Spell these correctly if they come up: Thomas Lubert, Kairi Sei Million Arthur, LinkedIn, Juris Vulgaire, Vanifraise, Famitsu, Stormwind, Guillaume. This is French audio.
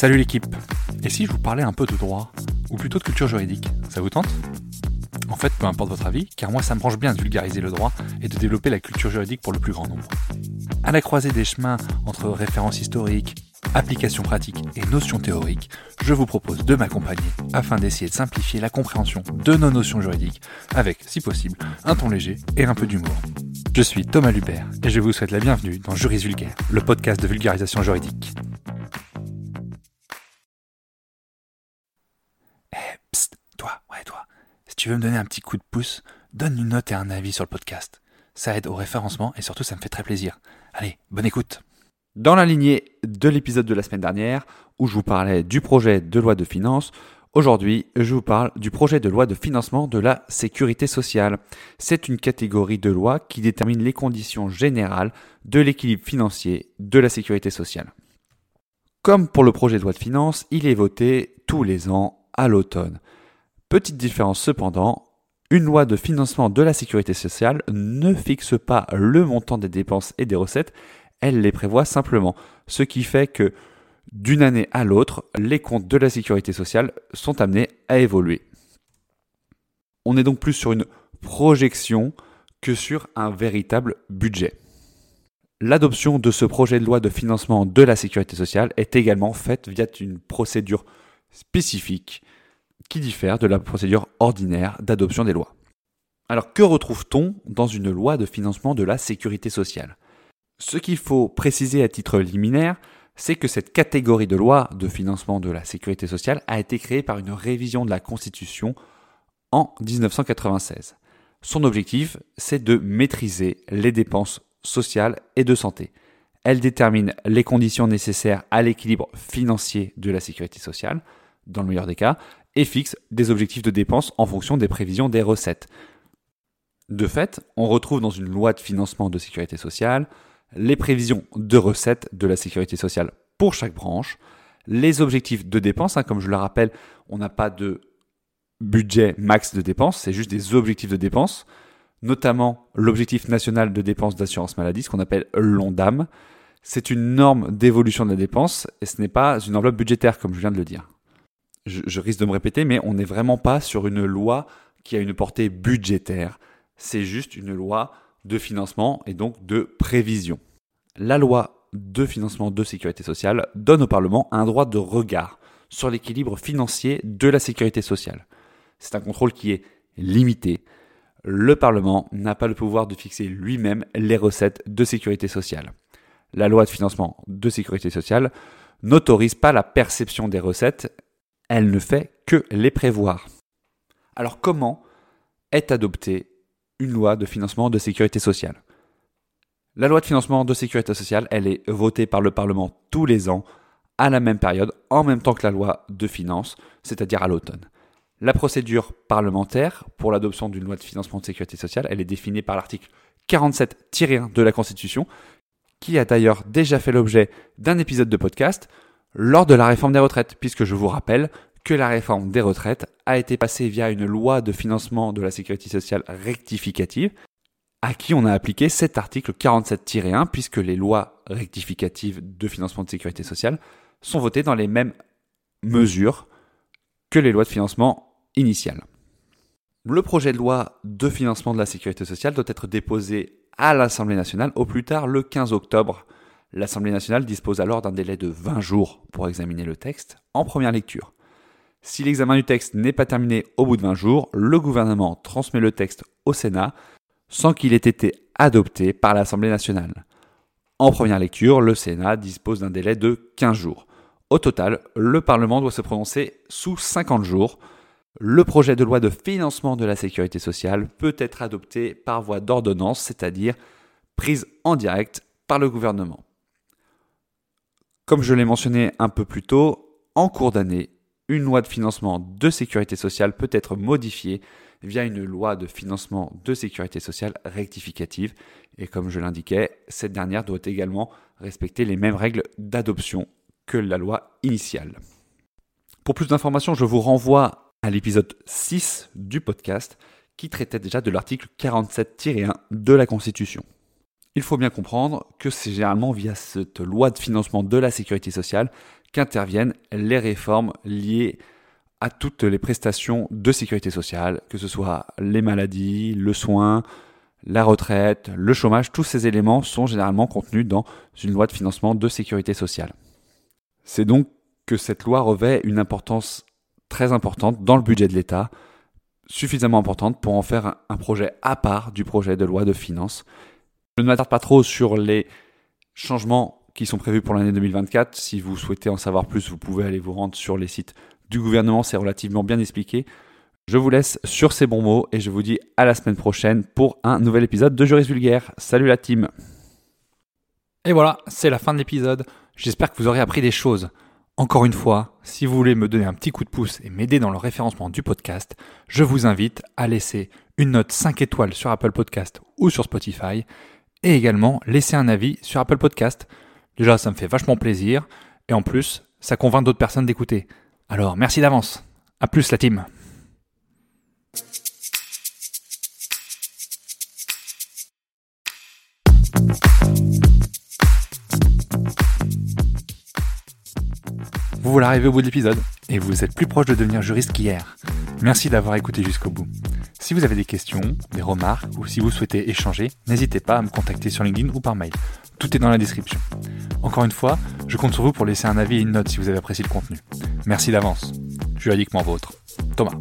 Salut l'équipe. Et si je vous parlais un peu de droit, ou plutôt de culture juridique, ça vous tente ? En fait, peu importe votre avis, car moi ça me branche bien de vulgariser le droit et de développer la culture juridique pour le plus grand nombre. À la croisée des chemins entre références historiques, applications pratiques et notions théoriques, je vous propose de m'accompagner afin d'essayer de simplifier la compréhension de nos notions juridiques avec, si possible, un ton léger et un peu d'humour. Je suis Thomas Lubert et je vous souhaite la bienvenue dans Juris Vulgaire, le podcast de vulgarisation juridique. Toi, si tu veux me donner un petit coup de pouce, donne une note et un avis sur le podcast. Ça aide au référencement et surtout ça me fait très plaisir. Allez, bonne écoute. Dans la lignée de l'épisode de la semaine dernière, où je vous parlais du projet de loi de finances, aujourd'hui, je vous parle du projet de loi de financement de la sécurité sociale. C'est une catégorie de loi qui détermine les conditions générales de l'équilibre financier de la sécurité sociale. Comme pour le projet de loi de finances, il est voté tous les ans à l'automne. Petite différence cependant, une loi de financement de la sécurité sociale ne fixe pas le montant des dépenses et des recettes, elle les prévoit simplement, ce qui fait que d'une année à l'autre, les comptes de la sécurité sociale sont amenés à évoluer. On est donc plus sur une projection que sur un véritable budget. L'adoption de ce projet de loi de financement de la sécurité sociale est également faite via une procédure spécifique qui diffère de la procédure ordinaire d'adoption des lois. Alors que retrouve-t-on dans une loi de financement de la sécurité sociale ? Ce qu'il faut préciser à titre liminaire, c'est que cette catégorie de loi de financement de la sécurité sociale a été créée par une révision de la Constitution en 1996. Son objectif, c'est de maîtriser les dépenses sociales et de santé. Elle détermine les conditions nécessaires à l'équilibre financier de la sécurité sociale, dans le meilleur des cas, et fixe des objectifs de dépenses en fonction des prévisions des recettes. De fait, on retrouve dans une loi de financement de sécurité sociale les prévisions de recettes de la sécurité sociale pour chaque branche, les objectifs de dépenses, comme je le rappelle, on n'a pas de budget max de dépenses, c'est juste des objectifs de dépenses, notamment l'objectif national de dépenses d'assurance maladie, ce qu'on appelle l'ONDAM. C'est une norme d'évolution de la dépense et ce n'est pas une enveloppe budgétaire comme je viens de le dire. Je risque de me répéter, mais on n'est vraiment pas sur une loi qui a une portée budgétaire. C'est juste une loi de financement et donc de prévision. La loi de financement de sécurité sociale donne au Parlement un droit de regard sur l'équilibre financier de la sécurité sociale. C'est un contrôle qui est limité. Le Parlement n'a pas le pouvoir de fixer lui-même les recettes de sécurité sociale. La loi de financement de sécurité sociale n'autorise pas la perception des recettes. Elle ne fait que les prévoir. Alors comment est adoptée une loi de financement de sécurité sociale ? La loi de financement de sécurité sociale, elle est votée par le Parlement tous les ans, à la même période, en même temps que la loi de finances, c'est-à-dire à l'automne. La procédure parlementaire pour l'adoption d'une loi de financement de sécurité sociale, elle est définie par l'article 47-1 de la Constitution, qui a d'ailleurs déjà fait l'objet d'un épisode de podcast, lors de la réforme des retraites, puisque je vous rappelle que la réforme des retraites a été passée via une loi de financement de la sécurité sociale rectificative, à qui on a appliqué cet article 47-1, puisque les lois rectificatives de financement de sécurité sociale sont votées dans les mêmes mesures que les lois de financement initiales. Le projet de loi de financement de la sécurité sociale doit être déposé à l'Assemblée nationale au plus tard le 15 octobre. L'Assemblée nationale dispose alors d'un délai de 20 jours pour examiner le texte en première lecture. Si l'examen du texte n'est pas terminé au bout de 20 jours, le gouvernement transmet le texte au Sénat sans qu'il ait été adopté par l'Assemblée nationale. En première lecture, le Sénat dispose d'un délai de 15 jours. Au total, le Parlement doit se prononcer sous 50 jours. Le projet de loi de financement de la sécurité sociale peut être adopté par voie d'ordonnance, c'est-à-dire prise en direct par le gouvernement. Comme je l'ai mentionné un peu plus tôt, en cours d'année, une loi de financement de sécurité sociale peut être modifiée via une loi de financement de sécurité sociale rectificative. Et comme je l'indiquais, cette dernière doit également respecter les mêmes règles d'adoption que la loi initiale. Pour plus d'informations, je vous renvoie à l'épisode 6 du podcast qui traitait déjà de l'article 47-1 de la Constitution. Il faut bien comprendre que c'est généralement via cette loi de financement de la sécurité sociale qu'interviennent les réformes liées à toutes les prestations de sécurité sociale, que ce soit les maladies, le soin, la retraite, le chômage. Tous ces éléments sont généralement contenus dans une loi de financement de sécurité sociale. C'est donc que cette loi revêt une importance très importante dans le budget de l'État, suffisamment importante pour en faire un projet à part du projet de loi de finances. Je ne m'attarde pas trop sur les changements qui sont prévus pour l'année 2024. Si vous souhaitez en savoir plus, vous pouvez aller vous rendre sur les sites du gouvernement, c'est relativement bien expliqué. Je vous laisse sur ces bons mots et je vous dis à la semaine prochaine pour un nouvel épisode de Juris Vulgaire. Salut la team! Et voilà, c'est la fin de l'épisode. J'espère que vous aurez appris des choses. Encore une fois, si vous voulez me donner un petit coup de pouce et m'aider dans le référencement du podcast, je vous invite à laisser une note 5 étoiles sur Apple Podcast ou sur Spotify et également laisser un avis sur Apple Podcast. Déjà, ça me fait vachement plaisir et en plus, ça convainc d'autres personnes d'écouter. Alors, merci d'avance. À plus la team. Vous voilà arrivé au bout de l'épisode et vous êtes plus proche de devenir juriste qu'hier. Merci d'avoir écouté jusqu'au bout. Si vous avez des questions, des remarques ou si vous souhaitez échanger, n'hésitez pas à me contacter sur LinkedIn ou par mail. Tout est dans la description. Encore une fois, je compte sur vous pour laisser un avis et une note si vous avez apprécié le contenu. Merci d'avance. Juridiquement vôtre, Thomas.